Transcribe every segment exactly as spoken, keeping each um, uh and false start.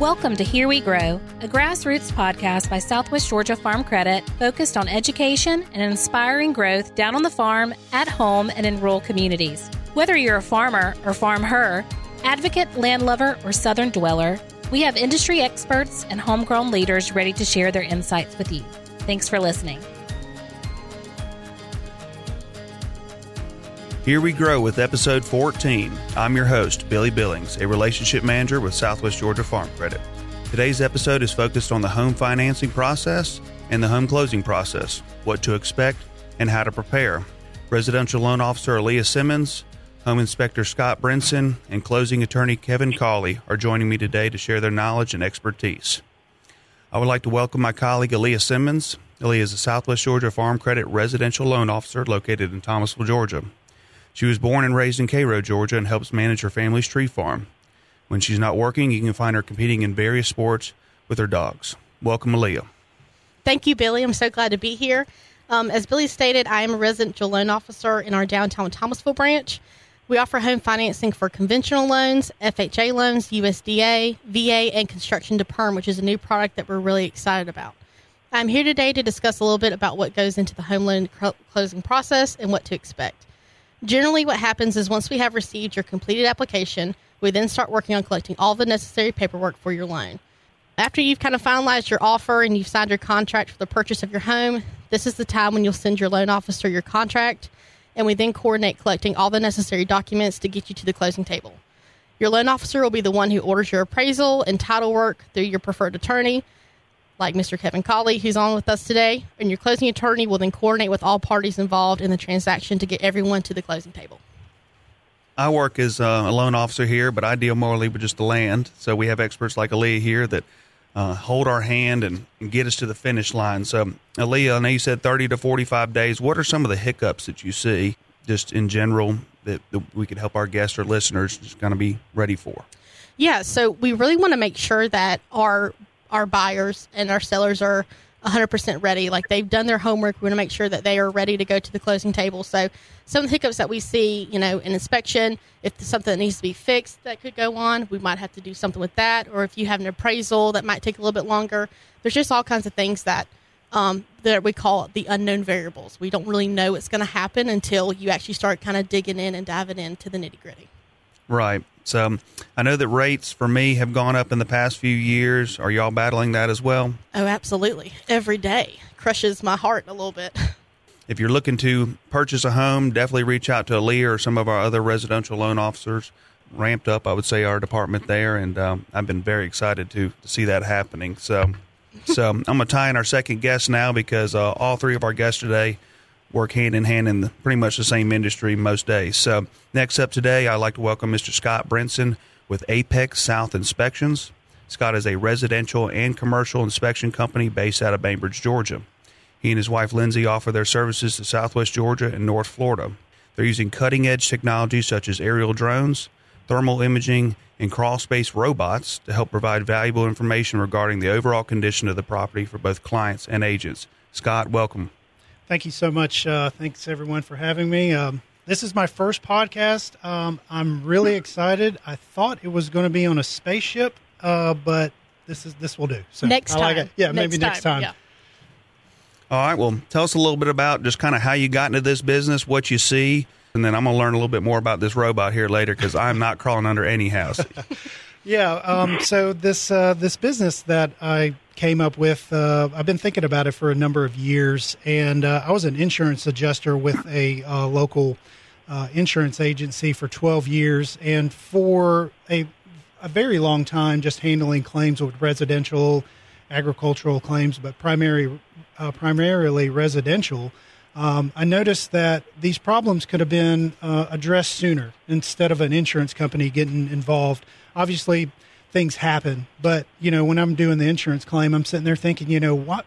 Welcome to Here We Grow, a grassroots podcast by Southwest Georgia Farm Credit focused on education and inspiring growth down on the farm, at home, and in rural communities. Whether you're a farmer or farmer, advocate, landlover, or southern dweller, we have industry experts and homegrown leaders ready to share their insights with you. Thanks for listening. Here We Grow with episode fourteen. I'm your host, Billy Billings, a relationship manager with Southwest Georgia Farm Credit. Today's episode is focused on the home financing process and the home closing process, what to expect and how to prepare. Residential Loan Officer Alea Simmons, Home Inspector Scott Brinson, and Closing Attorney Kevin Cauley are joining me today to share their knowledge and expertise. I would like to welcome my colleague Alea Simmons. Alea is a Southwest Georgia Farm Credit Residential Loan Officer located in Thomasville, Georgia. She was born and raised in Cairo, Georgia, and helps manage her family's tree farm. When she's not working, you can find her competing in various sports with her dogs. Welcome, Alea. Thank you, Billy. I'm so glad to be here. Um, as Billy stated, I am a residential loan officer in our downtown Thomasville branch. We offer home financing for conventional loans, F H A loans, U S D A, V A, and construction to perm, which is a new product that we're really excited about. I'm here today to discuss a little bit about what goes into the home loan closing process and what to expect. Generally, what happens is once we have received your completed application, we then start working on collecting all the necessary paperwork for your loan. After you've kind of finalized your offer and you've signed your contract for the purchase of your home, this is the time when you'll send your loan officer your contract, and we then coordinate collecting all the necessary documents to get you to the closing table. Your loan officer will be the one who orders your appraisal and title work through your preferred attorney, like Mister Kevin Cauley, who's on with us today, and your closing attorney will then coordinate with all parties involved in the transaction to get everyone to the closing table. I work as a loan officer here, but I deal morally with just the land, so we have experts like Alea here that uh, hold our hand and, and get us to the finish line. So, Alea, I know you said thirty to forty-five days. What are some of the hiccups that you see just in general that, that we could help our guests or listeners just kind of be ready for? Yeah, so we really want to make sure that our our buyers and our sellers are one hundred percent ready. Like, they've done their homework. We want to make sure that they are ready to go to the closing table. So some of the hiccups that we see, you know, an inspection, if there's something that needs to be fixed that could go on, we might have to do something with that. Or if you have an appraisal, that might take a little bit longer. There's just all kinds of things that, um, that we call the unknown variables. We don't really know what's going to happen until you actually start kind of digging in and diving into the nitty gritty. Right. So I know that rates for me have gone up in the past few years. Are y'all battling that as well? Oh, absolutely. Every day crushes my heart a little bit. If you're looking to purchase a home, definitely reach out to Alea or some of our other residential loan officers. Ramped up, I would say, our department there. And um, I've been very excited to, to see that happening. So, so I'm going to tie in our second guest now because uh, all three of our guests today work hand in hand in the, pretty much the same industry most days. So next up today, I'd like to welcome Mister Scott Brinson with Apex South Inspections. Scott is a residential and commercial inspection company based out of Bainbridge, Georgia. He and his wife, Lindsay, offer their services to Southwest Georgia and North Florida. They're using cutting-edge technology such as aerial drones, thermal imaging, and crawl space robots to help provide valuable information regarding the overall condition of the property for both clients and agents. Scott, welcome. Thank you so much. Uh, thanks, everyone, for having me. Um, this is my first podcast. Um, I'm really excited. I thought it was going to be on a spaceship, uh, but this is this will do. So next I time. Like yeah, next maybe time. next time. Yeah. All right. Well, tell us a little bit about just kind of how you got into this business, what you see, and then I'm going to learn a little bit more about this robot here later because I'm not crawling under any house. Yeah. Um, so this uh, this business that I came up with, uh, I've been thinking about it for a number of years, and uh, I was an insurance adjuster with a uh, local uh, insurance agency for twelve years, and for a, a very long time, just handling claims with residential, agricultural claims, but primary, uh, primarily residential. Um, I noticed that these problems could have been uh, addressed sooner instead of an insurance company getting involved. Obviously, things happen, but, you know, when I'm doing the insurance claim, I'm sitting there thinking, you know, what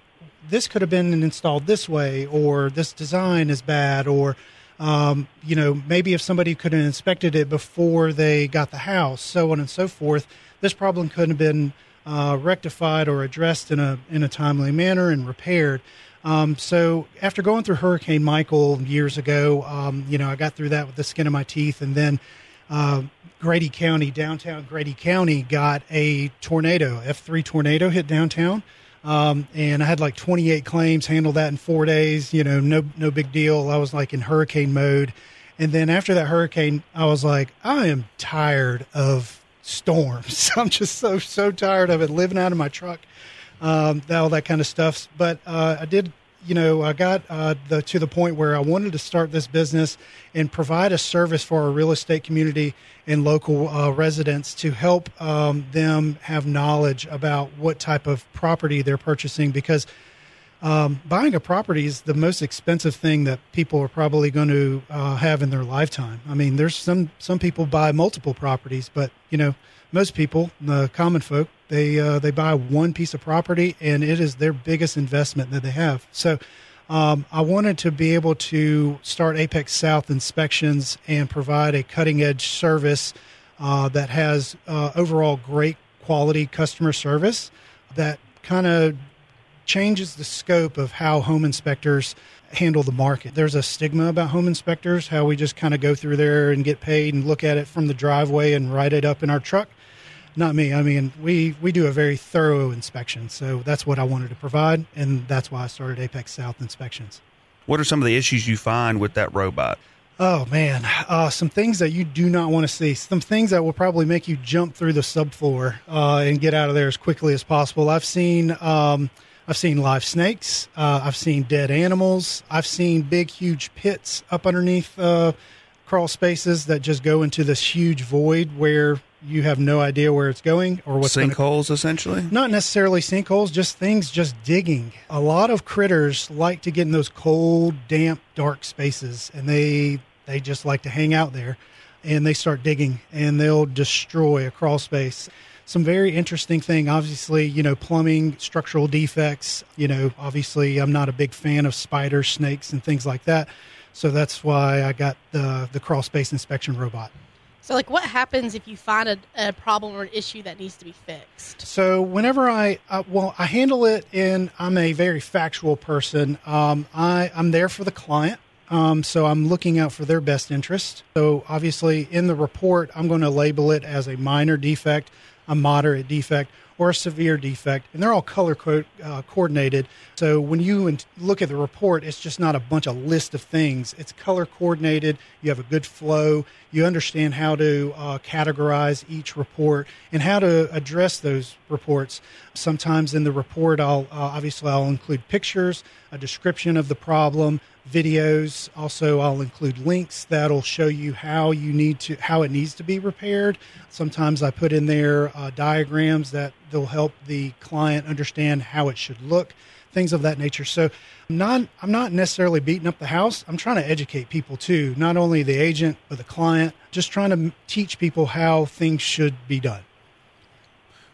this could have been installed this way, or this design is bad, or, um, you know, maybe if somebody could have inspected it before they got the house, so on and so forth, this problem couldn't have been uh, rectified or addressed in a in a timely manner and repaired. Um, so after going through Hurricane Michael years ago, um, you know, I got through that with the skin of my teeth. And then uh, Grady County, downtown Grady County, got a tornado, F three tornado hit downtown. Um, and I had like twenty-eight claims, handled that in four days, you know, no, no big deal. I was like in hurricane mode. And then after that hurricane, I was like, I am tired of storms. I'm just so, so tired of it, living out of my truck, um, all that kind of stuff. But, uh, I did, you know, I got, uh, the, to the point where I wanted to start this business and provide a service for our real estate community and local, uh, residents to help, um, them have knowledge about what type of property they're purchasing, because, um, buying a property is the most expensive thing that people are probably going to, uh, have in their lifetime. I mean, there's some, some people buy multiple properties, but you know, most people, the common folk, they uh, they buy one piece of property, and it is their biggest investment that they have. So um, I wanted to be able to start Apex South Inspections and provide a cutting-edge service uh, that has uh, overall great quality customer service that kind of changes the scope of how home inspectors handle the market. There's a stigma about home inspectors, how we just kind of go through there and get paid and look at it from the driveway and write it up in our truck. Not me. I mean, we, we do a very thorough inspection. So that's what I wanted to provide. And that's why I started Apex South Inspections. What are some of the issues you find with that robot? Oh, man. Uh, some things that you do not want to see. Some things that will probably make you jump through the subfloor uh, and get out of there as quickly as possible. I've seen um, I've seen live snakes. Uh, I've seen dead animals. I've seen big, huge pits up underneath uh, crawl spaces that just go into this huge void where you have no idea where it's going or what's going to... Sinkholes, essentially? Not necessarily sinkholes, just things just digging. A lot of critters like to get in those cold, damp, dark spaces, and they they just like to hang out there, and they start digging, and they'll destroy a crawl space. Some very interesting thing, obviously, you know, plumbing, structural defects. You know, obviously, I'm not a big fan of spiders, snakes, and things like that, so that's why I got the, the crawl space inspection robot. So, like, what happens if you find a, a problem or an issue that needs to be fixed? So, whenever I, uh, well, I handle it in, I'm a very factual person. Um, I, I'm there for the client. Um, so, I'm looking out for their best interest. So, obviously, in the report, I'm going to label it as a minor defect, a moderate defect, or a severe defect. And they're all color co- uh, coordinated. So, when you in- look at the report, it's just not a bunch of list of things. It's color coordinated. You have a good flow. You understand how to uh, categorize each report and how to address those reports. Sometimes in the report, I'll uh, obviously I'll include pictures, a description of the problem, videos. Also, I'll include links that'll show you how you need to, how it needs to be repaired. Sometimes I put in there uh, diagrams that they'll help the client understand how it should look, things of that nature. So I'm not, I'm not necessarily beating up the house. I'm trying to educate people too, not only the agent, but the client, just trying to teach people how things should be done.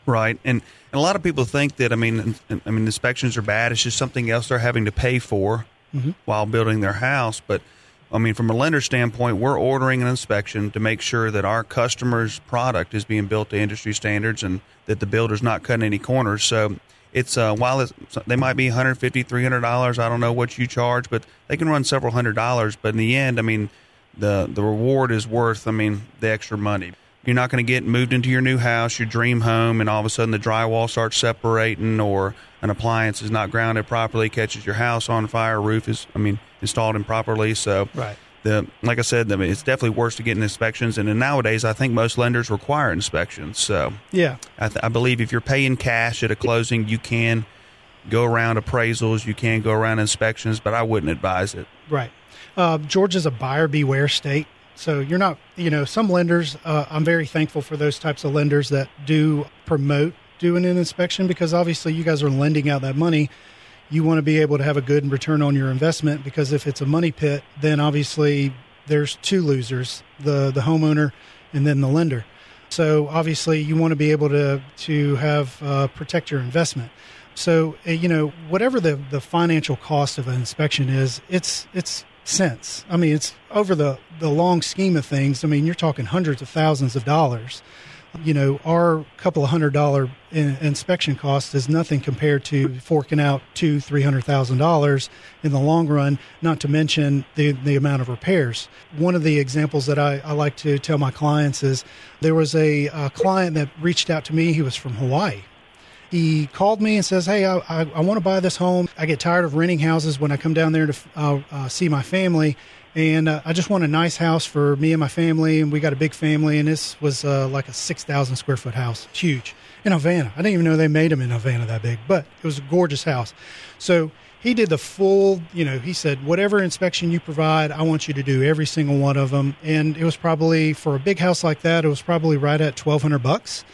Right. And, and a lot of people think that, I mean, I mean, inspections are bad. It's just something else they're having to pay for. Mm-hmm. While building their house. But I mean, from a lender standpoint, we're ordering an inspection to make sure that our customer's product is being built to industry standards and that the builder's not cutting any corners. So it's uh, while it's, they might be one hundred fifty dollars, three hundred dollars, I don't know what you charge, but they can run several hundred dollars. But in the end, I mean, the the reward is worth, I mean, the extra money. You're not going to get moved into your new house, your dream home, and all of a sudden the drywall starts separating or an appliance is not grounded properly, catches your house on fire, roof is, I mean, installed improperly. So, right. the like I said, I mean, it's definitely worse to get in inspections. And then nowadays, I think most lenders require inspections. So, yeah, I, th- I believe if you're paying cash at a closing, you can go around appraisals, you can go around inspections, but I wouldn't advise it. Right. Uh, Georgia's a buyer beware state. So you're not, you know, some lenders, uh, I'm very thankful for those types of lenders that do promote doing an inspection, because obviously you guys are lending out that money. You want to be able to have a good return on your investment, because if it's a money pit, then obviously there's two losers, the, the homeowner and then the lender. So obviously you want to be able to, to have, uh, protect your investment. So, uh, you know, whatever the, the financial cost of an inspection is, it's, it's, cents. I mean, it's over the, the long scheme of things. I mean, you're talking hundreds of thousands of dollars. you know, our couple of hundred dollar in- inspection cost is nothing compared to forking out two, three hundred thousand dollars in the long run, not to mention the, the amount of repairs. One of the examples that I, I like to tell my clients is there was a, a client that reached out to me. He was from Hawaii. He called me and says, hey, I, I, I want to buy this home. I get tired of renting houses when I come down there to uh, uh, see my family. And uh, I just want a nice house for me and my family. And we got a big family. And this was uh, like a six thousand square foot house. Huge. In Havana. I didn't even know they made them in Havana that big. But it was a gorgeous house. So he did the full, you know, he said, whatever inspection you provide, I want you to do every single one of them. And it was probably, for a big house like that, it was probably right at twelve hundred bucks.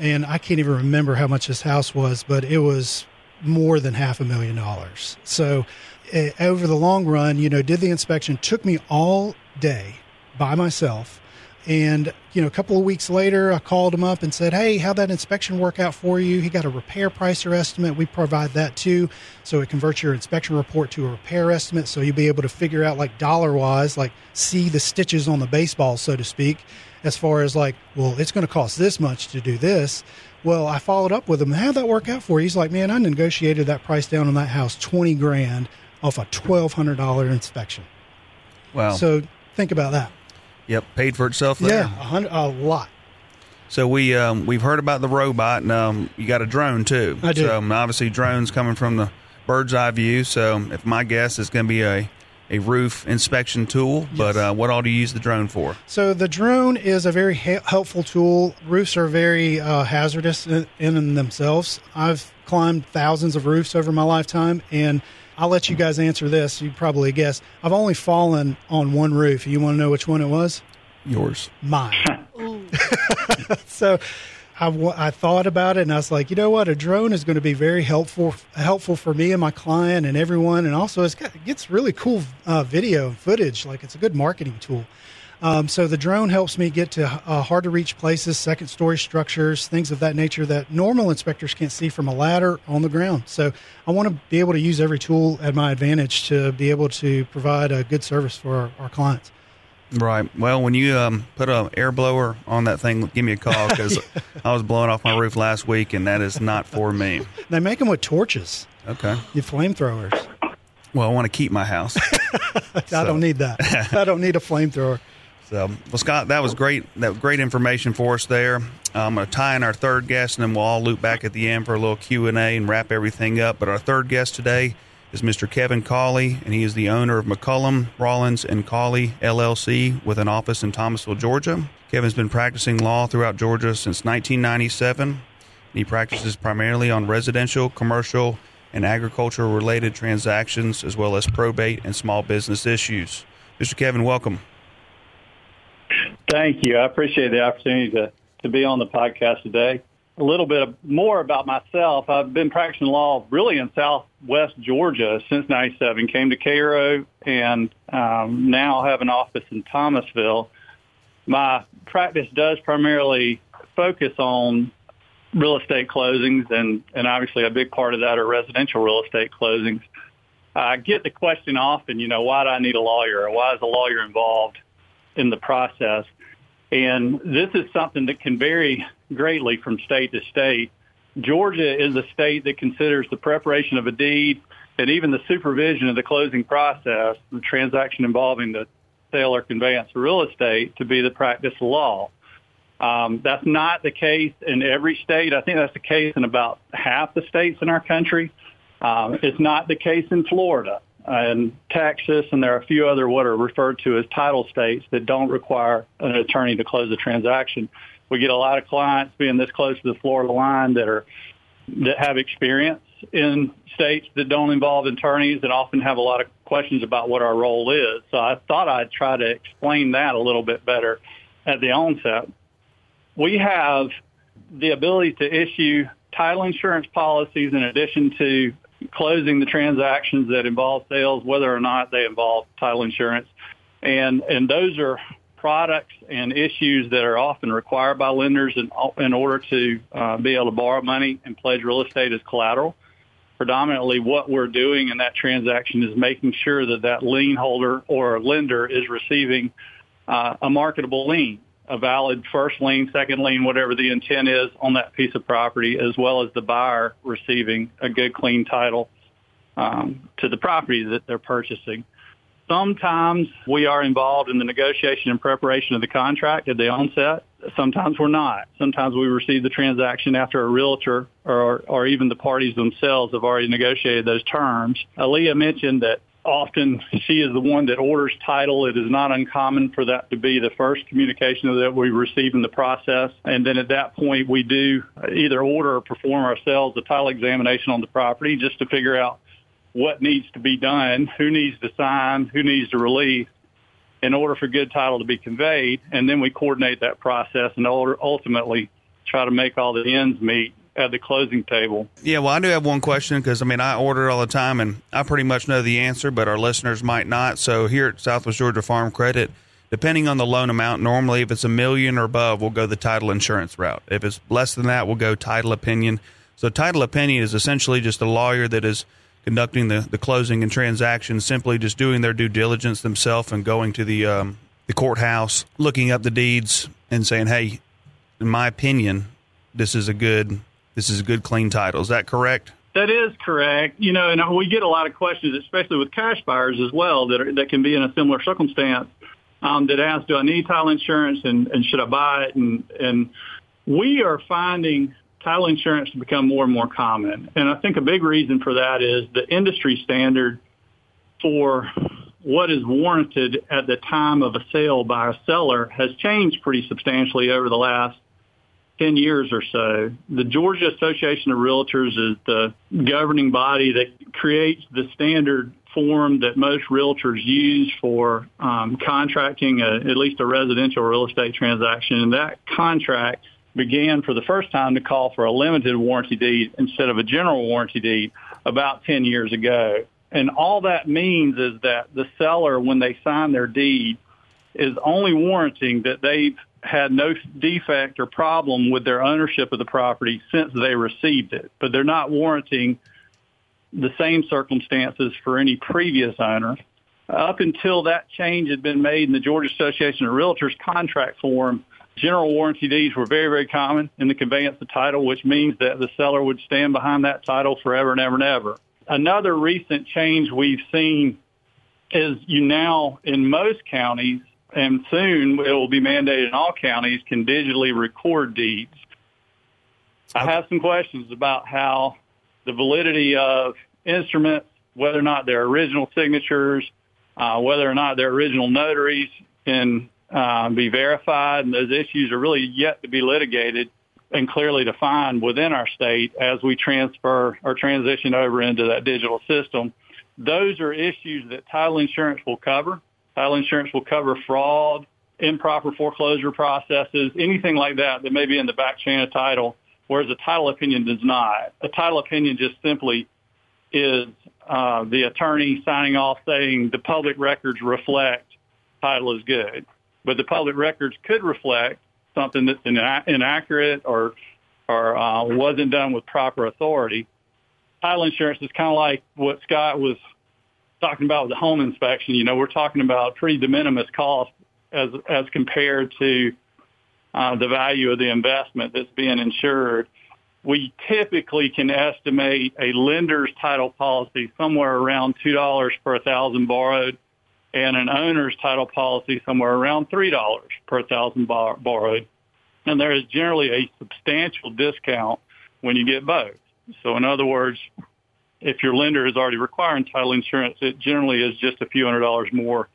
And I can't even remember how much this house was, but it was more than half a million dollars. So uh, over the long run, you know, did the inspection, took me all day by myself. And, you know, a couple of weeks later, I called him up and said, hey, how'd that inspection work out for you? He got a repair price or estimate. We provide that too. So it converts your inspection report to a repair estimate. So you'll be able to figure out, like, dollar-wise, like, see the stitches on the baseball, so to speak, as far as, like, well, it's going to cost this much to do this. Well, I followed up with him. How'd that work out for you? He's like, man, I negotiated that price down on that house twenty grand off a twelve hundred dollars inspection. Wow. So think about that. Yep, paid for itself there. Yeah, a, hundred, a lot. So we um, we've heard about the robot, and um, you got a drone too. I do. So um, obviously, drones coming from the bird's eye view. So if my guess is going to be a, a roof inspection tool, yes. But uh, what all do you use the drone for? So the drone is a very he- helpful tool. Roofs are very uh, hazardous in, in themselves. I've climbed thousands of roofs over my lifetime, and I'll let you guys answer this. You probably guess. I've only fallen on one roof. You want to know which one it was? Yours. Mine. So I, w- I thought about it, and I was like, you know what? A drone is going to be very helpful helpful for me and my client and everyone. And also, it's got, it gets really cool uh, video and footage. Like, it's a good marketing tool. Um, so the drone helps me get to uh, hard-to-reach places, second-story structures, things of that nature that normal inspectors can't see from a ladder on the ground. So I want to be able to use every tool at my advantage to be able to provide a good service for our, our clients. Right. Well, when you um, put an air blower on that thing, give me a call because yeah. I was blowing off my roof last week, and that is not for me. They make them with torches. Okay. You flamethrowers. Well, I want to keep my house. I so. don't need that. I don't need a flamethrower. So, well, Scott, that was great. That was great information for us there. Um, I'm going to tie in our third guest, and then we'll all loop back at the end for a little Q and A and wrap everything up. But our third guest today is Mister Kevin Cauley, and he is the owner of McCollum, Rawlins, and Cauley L L C with an office in Thomasville, Georgia. Kevin's been practicing law throughout Georgia since nineteen ninety-seven. He practices primarily on residential, commercial, and agricultural-related transactions, as well as probate and small business issues. Mister Kevin, welcome. Thank you. I appreciate the opportunity to, to be on the podcast today. A little bit more about myself. I've been practicing law really in Southwest Georgia since ninety-seven, came to Cairo, and um, now have an office in Thomasville. My practice does primarily focus on real estate closings, and, and obviously a big part of that are residential real estate closings. I get the question often, you know, why do I need a lawyer, or why is a lawyer involved in the process? And this is something that can vary greatly from state to state. Georgia is a state that considers the preparation of a deed and even the supervision of the closing process, the transaction involving the sale or conveyance of real estate, to be the practice of law. Um, that's not the case in every state. I think that's the case in about half the states in our country. Um, it's not the case in Florida and Texas, and there are a few other what are referred to as title states that don't require an attorney to close a transaction. We get a lot of clients being this close to the Florida line that are that have experience in states that don't involve attorneys and often have a lot of questions about what our role is. So I thought I'd try to explain that a little bit better at the onset. We have the ability to issue title insurance policies in addition to closing the transactions that involve sales, whether or not they involve title insurance. And and those are products and issues that are often required by lenders in, in order to uh, be able to borrow money and pledge real estate as collateral. Predominantly what we're doing in that transaction is making sure that that lien holder or lender is receiving uh, a marketable lien. a valid first lien, second lien, whatever the intent is on that piece of property, as well as the buyer receiving a good, clean title um, to the property that they're purchasing. Sometimes we are involved in the negotiation and preparation of the contract at the onset. Sometimes we're not. Sometimes we receive the transaction after a realtor or, or even the parties themselves have already negotiated those terms. Alea mentioned that often she is the one that orders title. It is not uncommon for that to be the first communication that we receive in the process. And then at that point, we do either order or perform ourselves a title examination on the property just to figure out what needs to be done, who needs to sign, who needs to release in order for good title to be conveyed. And then we coordinate that process and ultimately try to make all the ends meet at the closing table. Yeah, well, I do have one question because, I mean, I order all the time and I pretty much know the answer, but our listeners might not. So here at Southwest Georgia Farm Credit, depending on the loan amount, normally if it's a million or above, we'll go the title insurance route. If it's less than that, we'll go title opinion. So title opinion is essentially just a lawyer that is conducting the, the closing and transaction, simply just doing their due diligence themselves and going to the um, the courthouse, looking up the deeds and saying, hey, in my opinion, this is a good... This is a good, clean title. Is that correct? That is correct. You know, and we get a lot of questions, especially with cash buyers as well, that are, that can be in a similar circumstance, um, that ask, do I need title insurance and, and should I buy it? And, and we are finding title insurance to become more and more common. And I think a big reason for that is the industry standard for what is warranted at the time of a sale by a seller has changed pretty substantially over the last ten years or so. The Georgia Association of Realtors is the governing body that creates the standard form that most realtors use for um, contracting a, at least a residential real estate transaction. And that contract began for the first time to call for a limited warranty deed instead of a general warranty deed about ten years ago. And all that means is that the seller, when they sign their deed, is only warranting that they've had no defect or problem with their ownership of the property since they received it, but they're not warranting the same circumstances for any previous owner. Uh, up until that change had been made in the Georgia Association of Realtors contract form, general warranty deeds were very, very common in the conveyance of title, which means that the seller would stand behind that title forever and ever and ever. Another recent change we've seen is you now, in most counties, and soon it will be mandated in all counties, can digitally record deeds. I have some questions about how the validity of instruments, whether or not they're original signatures, uh, whether or not they're original notaries can uh, be verified, and those issues are really yet to be litigated and clearly defined within our state as we transfer or transition over into that digital system. Those are issues that title insurance will cover. Title insurance will cover fraud, improper foreclosure processes, anything like that that may be in the back chain of title, whereas a title opinion does not. A title opinion just simply is uh, the attorney signing off saying the public records reflect title is good. But the public records could reflect something that's ina- inaccurate or, or uh, wasn't done with proper authority. Title insurance is kind of like what Scott was talking about with the home inspection. You know, we're talking about pretty de minimis cost as as compared to uh, the value of the investment that's being insured. We typically can estimate a lender's title policy somewhere around two dollars per one thousand borrowed and an owner's title policy somewhere around three dollars per one thousand bar- borrowed. And there is generally a substantial discount when you get both. So in other words, if your lender is already requiring title insurance, it generally is just a few hundred dollars more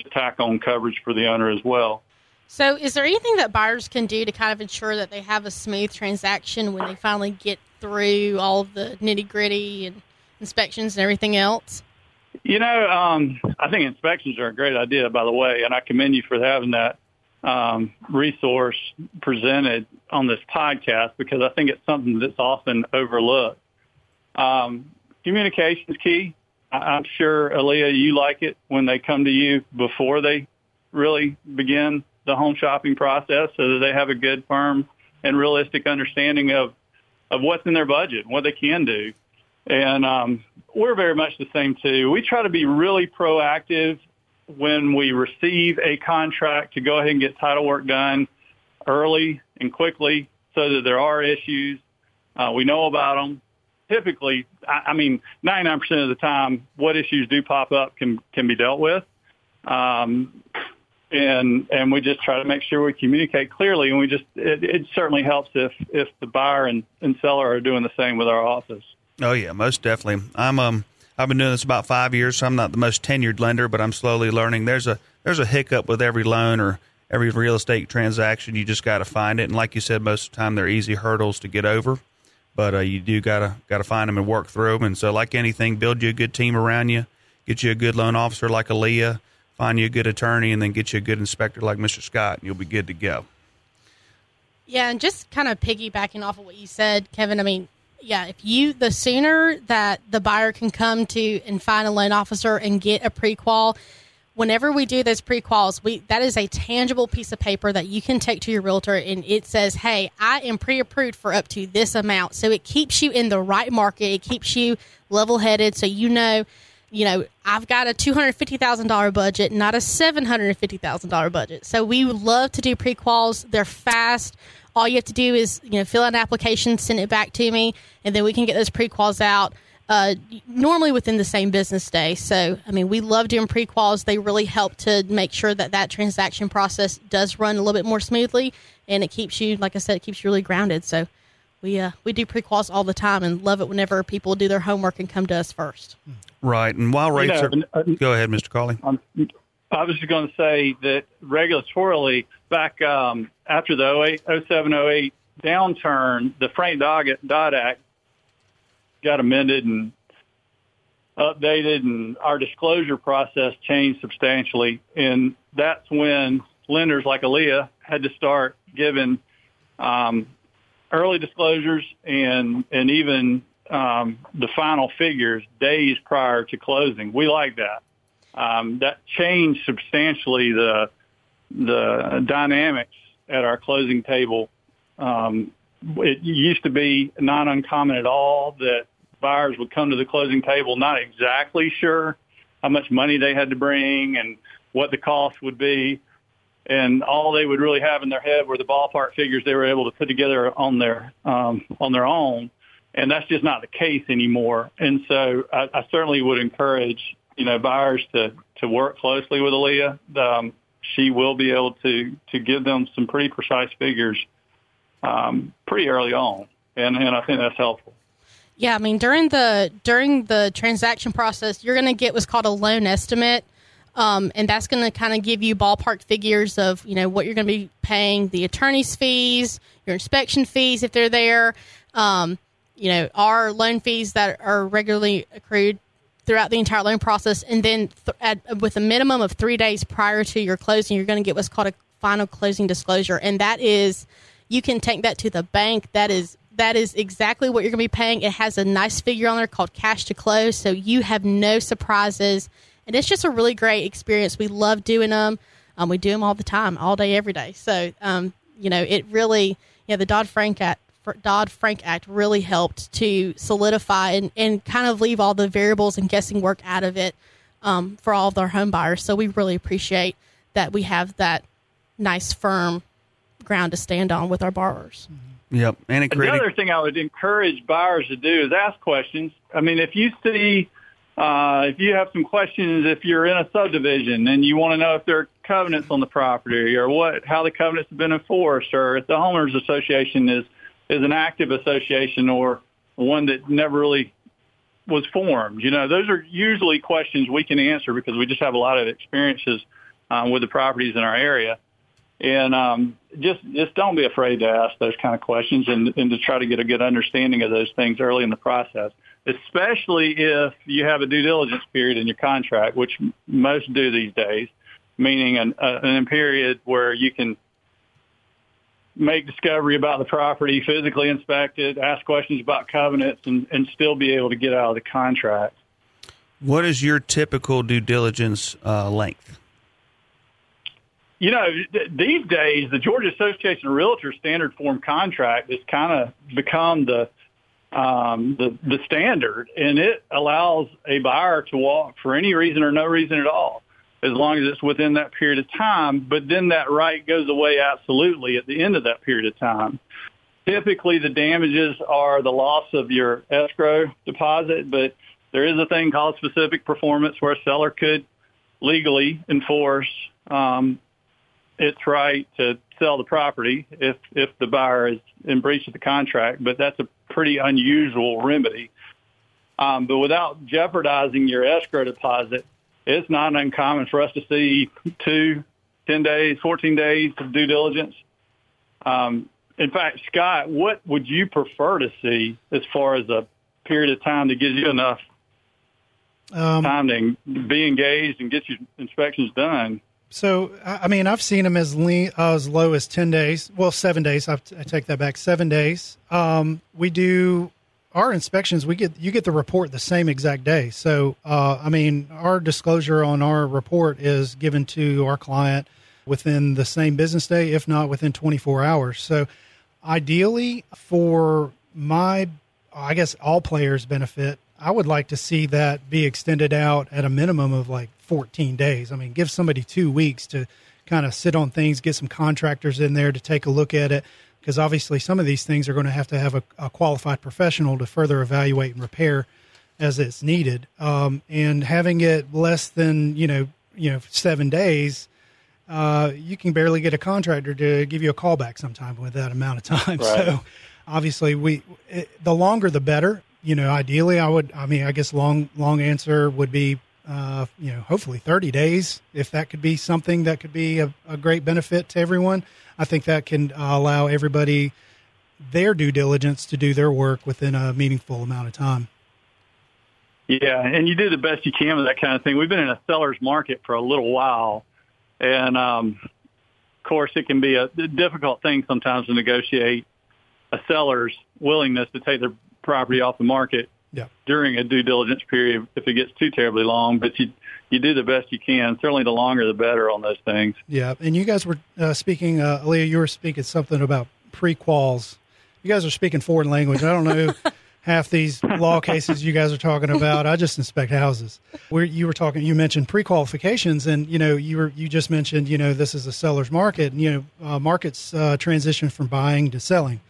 to tack on coverage for the owner as well. So is there anything that buyers can do to kind of ensure that they have a smooth transaction when they finally get through all the nitty-gritty and inspections and everything else? You know, um, I think inspections are a great idea, by the way, and I commend you for having that um, resource presented on this podcast because I think it's something that's often overlooked. Um, Communication is key. I'm sure, Alea, you like it when they come to you before they really begin the home shopping process so that they have a good, firm, and realistic understanding of, of what's in their budget, what they can do. And um, we're very much the same, too. We try to be really proactive when we receive a contract to go ahead and get title work done early and quickly so that there are issues. Uh, we know about them. Typically, I, I mean, ninety-nine percent of the time, what issues do pop up can can be dealt with. Um, and and we just try to make sure we communicate clearly. And we just it, it certainly helps if, if the buyer and, and seller are doing the same with our office. Oh, yeah, most definitely. I'm um I've been doing this about five years, so I'm not the most tenured lender, but I'm slowly learning. There's a there's a hiccup with every loan or every real estate transaction. You just got to find it. And like you said, most of the time they're easy hurdles to get over, but uh, you do got to got to find them and work through them. And so like anything, build you a good team around you, get you a good loan officer like Alea, find you a good attorney, and then get you a good inspector like Mister Scott, and you'll be good to go. Yeah, and just kind of piggybacking off of what you said, Kevin, I mean, yeah, if you, the sooner that the buyer can come to and find a loan officer and get a pre-qual, whenever we do those pre-quals, we, that is a tangible piece of paper that you can take to your realtor, and it says, hey, I am pre-approved for up to this amount. So it keeps you in the right market. It keeps you level-headed, so you know, you know, I've got a two hundred fifty thousand dollars budget, not a seven hundred fifty thousand dollars budget. So we love to do pre-quals. They're fast. All you have to do is, you know, fill out an application, send it back to me, and then we can get those pre-quals out uh, normally within the same business day. So, I mean, we love doing pre-quals. They really help to make sure that that transaction process does run a little bit more smoothly, and it keeps you, like I said, it keeps you really grounded. So we uh, we do pre-quals all the time and love it whenever people do their homework and come to us first. Right. And while rates you know, are uh, – go ahead, Mister Cauley. Um, I was just going to say that regulatorily, back um, after the oh seven oh eight downturn, the Frank Dodd Act got amended and updated, and our disclosure process changed substantially. And that's when lenders like Alea had to start giving um, early disclosures and, and even um, the final figures days prior to closing. We like that. Um, that changed substantially the the dynamics at our closing table. Um, it used to be not uncommon at all that buyers would come to the closing table not exactly sure how much money they had to bring and what the cost would be, and all they would really have in their head were the ballpark figures they were able to put together on their um, on their own, and that's just not the case anymore. And so I, I certainly would encourage you know, buyers to, to work closely with Alea. Um, she will be able to, to give them some pretty precise figures um, pretty early on, and, and I think that's helpful. Yeah, I mean, during the during the transaction process, you're going to get what's called a loan estimate, um, and that's going to kind of give you ballpark figures of, you know, what you're going to be paying, the attorney's fees, your inspection fees if they're there, um, you know, our loan fees that are regularly accrued throughout the entire loan process, and then th- at, with a minimum of three days prior to your closing, you're going to get what's called a final closing disclosure, and that is, you can take that to the bank. That is that is exactly what you're going to be paying. It has a nice figure on there called cash to close, so you have no surprises, and it's just a really great experience. We love doing them. Um, we do them all the time, all day, every day. So, um, you know, it really, you know, the Dodd-Frank Act, Dodd-Frank Act really helped to solidify and, and kind of leave all the variables and guessing work out of it um, for all of our home buyers. So we really appreciate that we have that nice, firm ground to stand on with our borrowers. Yep. And it created- Another thing I would encourage buyers to do is ask questions. I mean, if you see, uh, if you have some questions, if you're in a subdivision and you want to know if there are covenants on the property or what, how the covenants have been enforced, or if the homeowners association is is an active association or one that never really was formed. You know, those are usually questions we can answer because we just have a lot of experiences um, with the properties in our area. And um, just just don't be afraid to ask those kind of questions and, and to try to get a good understanding of those things early in the process, especially if you have a due diligence period in your contract, which most do these days, meaning an, uh, an period where you can make discovery about the property, physically inspect it, ask questions about covenants, and, and still be able to get out of the contract. What is your typical due diligence uh, length? You know, th- these days, the Georgia Association of Realtors standard form contract has kind of become the, um, the the standard, and it allows a buyer to walk for any reason or no reason at all. as long as it's within that period of time, but then that right goes away absolutely at the end of that period of time. Typically, the damages are the loss of your escrow deposit, but there is a thing called specific performance where a seller could legally enforce um, its right to sell the property if, if the buyer is in breach of the contract, but that's a pretty unusual remedy. Um, but without jeopardizing your escrow deposit, it's not uncommon for us to see two, ten days, fourteen days of due diligence. Um, in fact, Scott, what would you prefer to see as far as a period of time that gives you enough um, time to be engaged and get your inspections done? So, I mean, I've seen them as, lean, uh, as low as ten days. Well, seven days. I, I take that back. Seven days. Um, we do... Our inspections, we get you get the report the same exact day. So, uh, I mean, our disclosure on our report is given to our client within the same business day, if not within twenty-four hours. So, ideally, for my, I guess, all players' benefit, I would like to see that be extended out at a minimum of like fourteen days. I mean, give somebody two weeks to kind of sit on things, get some contractors in there to take a look at it. Because obviously some of these things are going to have to have a, a qualified professional to further evaluate and repair as it's needed. Um, and having it less than, you know, you know, seven days, uh, you can barely get a contractor to give you a callback sometime with that amount of time. Right. So obviously we, it, the longer, the better, you know, ideally I would, I mean, I guess long, long answer would be, uh, you know, hopefully thirty days, if that could be something that could be a, a great benefit to everyone. I think that can uh, allow everybody their due diligence to do their work within a meaningful amount of time. Yeah, and you do the best you can with that kind of thing. We've been in a seller's market for a little while, and, um, of course, it can be a difficult thing sometimes to negotiate a seller's willingness to take their property off the market yeah. during a due diligence period if it gets too terribly long, but you you do the best you can. Certainly the longer the better on those things. Yeah, and you guys were uh, speaking, uh, Alea, you were speaking something about prequals. You guys are speaking foreign language. I don't know half these law cases you guys are talking about. I just inspect houses. Where you were talking, you mentioned pre-qualifications, and you know you were you just mentioned you know this is a seller's market, and you know uh, markets uh, transition from buying to selling.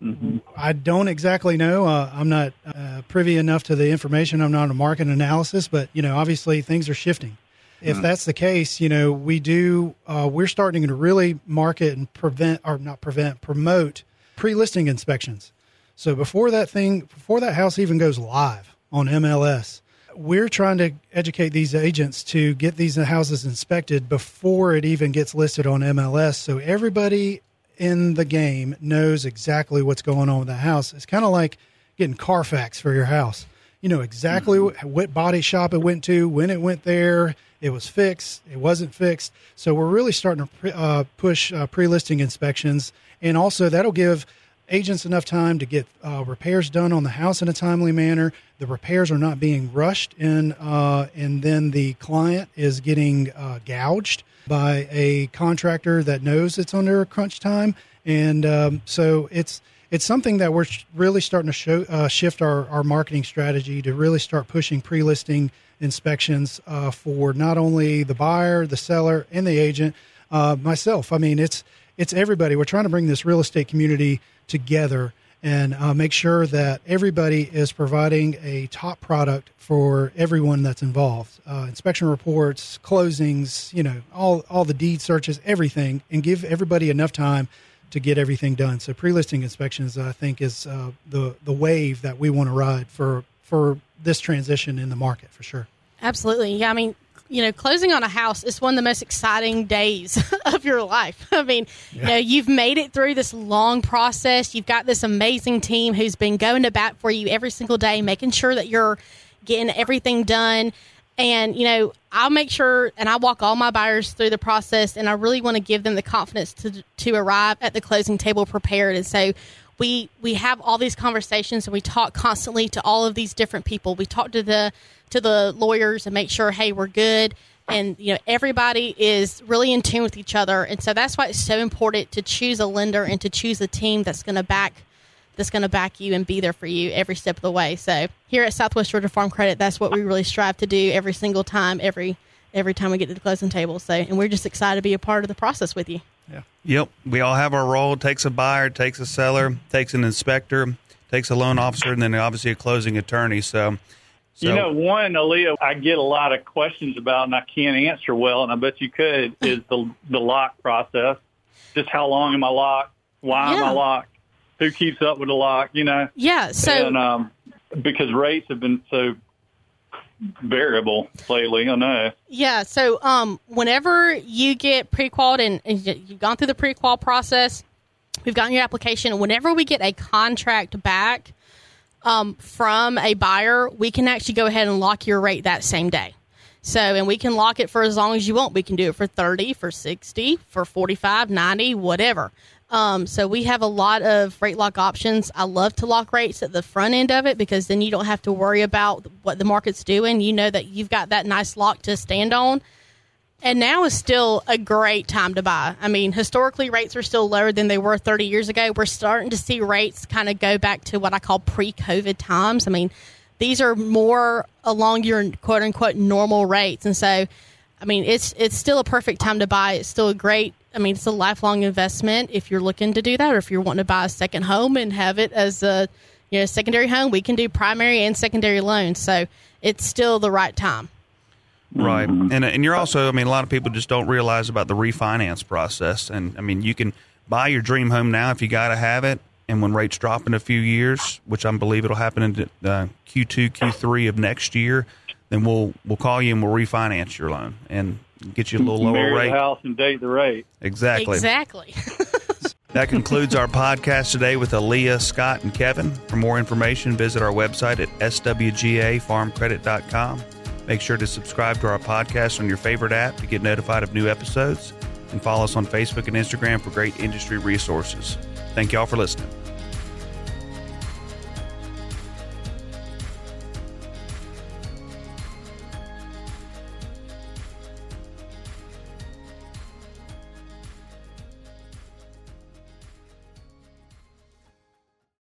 Mm-hmm. I don't exactly know. Uh, I'm not uh, privy enough to the information. I'm not a market analysis, but, you know, obviously things are shifting. If mm-hmm. that's the case, you know, we do, uh, we're starting to really market and prevent, or not prevent, promote pre-listing inspections. So before that thing, before that house even goes live on M L S, we're trying to educate these agents to get these houses inspected before it even gets listed on M L S. So everybody in the game knows exactly what's going on with the house. It's kind of like getting Carfax for your house. You know exactly mm-hmm. what body shop it went to, when it went there, it was fixed, it wasn't fixed. So we're really starting to pre- uh, push uh, pre-listing inspections. And also that'll give agents enough time to get uh, repairs done on the house in a timely manner. The repairs are not being rushed in, uh, and then the client is getting uh, gouged by a contractor that knows it's under crunch time. And um, so it's it's something that we're sh- really starting to show, uh, shift our, our marketing strategy to really start pushing pre-listing inspections uh, for not only the buyer, the seller, and the agent, uh, myself. I mean, it's it's everybody. We're trying to bring this real estate community together and uh, make sure that everybody is providing a top product for everyone that's involved. Uh, inspection reports, closings, you know, all, all the deed searches, everything, and give everybody enough time to get everything done. So pre-listing inspections, I think, is uh, the, the wave that we want to ride for, for this transition in the market for sure. Absolutely. Yeah, I mean, you know, closing on a house is one of the most exciting days of your life. I mean, yeah. you know, you've made it through this long process. You've got this amazing team who's been going to bat for you every single day, making sure that you're getting everything done. And, you know, I'll make sure and I walk all my buyers through the process, and I really want to give them the confidence to to arrive at the closing table prepared. And so we we have all these conversations, and we talk constantly to all of these different people. We talk to the to the lawyers and make sure, hey, we're good. And, you know, everybody is really in tune with each other. And so that's why it's so important to choose a lender and to choose a team that's going to back that's going to back you and be there for you every step of the way. So here at Southwest Georgia Farm Credit, that's what we really strive to do every single time, every every time we get to the closing table. So, and we're just excited to be a part of the process with you. Yeah. Yep. We all have our role. It takes a buyer, it takes a seller, it takes an inspector, it takes a loan officer, and then obviously a closing attorney. So, so. You know, one, Alea, I get a lot of questions about, and I can't answer well, and I bet you could, is the the lock process. Just how long am I locked? Why yeah. am I locked? Who keeps up with the lock? You know? Yeah. So, and, um, because rates have been so variable lately, I know. Yeah. So, um, whenever you get pre-qualified and, and you've gone through the pre-qual process, we've gotten your application. Whenever we get a contract back um, from a buyer, we can actually go ahead and lock your rate that same day. So, and we can lock it for as long as you want. We can do it for thirty, for sixty, for forty-five, ninety, whatever. Um, so we have a lot of rate lock options. I love to lock rates at the front end of it because then you don't have to worry about what the market's doing. You know that you've got that nice lock to stand on. And now is still a great time to buy. I mean, historically, rates are still lower than they were thirty years ago. We're starting to see rates kind of go back to what I call pre-COVID times. I mean, these are more along your quote-unquote normal rates. And so, I mean, it's it's still a perfect time to buy. It's still a great, I mean, it's a lifelong investment if you're looking to do that, or if you're wanting to buy a second home and have it as a you know secondary home. We can do primary and secondary loans. So it's still the right time. Right. And and you're also, I mean, a lot of people just don't realize about the refinance process. And, I mean, you can buy your dream home now if you got to have it. And when rates drop in a few years, which I believe it'll happen in uh, Q two, Q three of next year, then we'll we'll call you and we'll refinance your loan and get you a little lower Marry rate. Marry the house and date the rate. Exactly. Exactly. That concludes our podcast today with Alea, Scott, and Kevin. For more information, visit our website at S W G A Farm Credit dot com. Make sure to subscribe to our podcast on your favorite app to get notified of new episodes, and follow us on Facebook and Instagram for great industry resources. Thank you all for listening.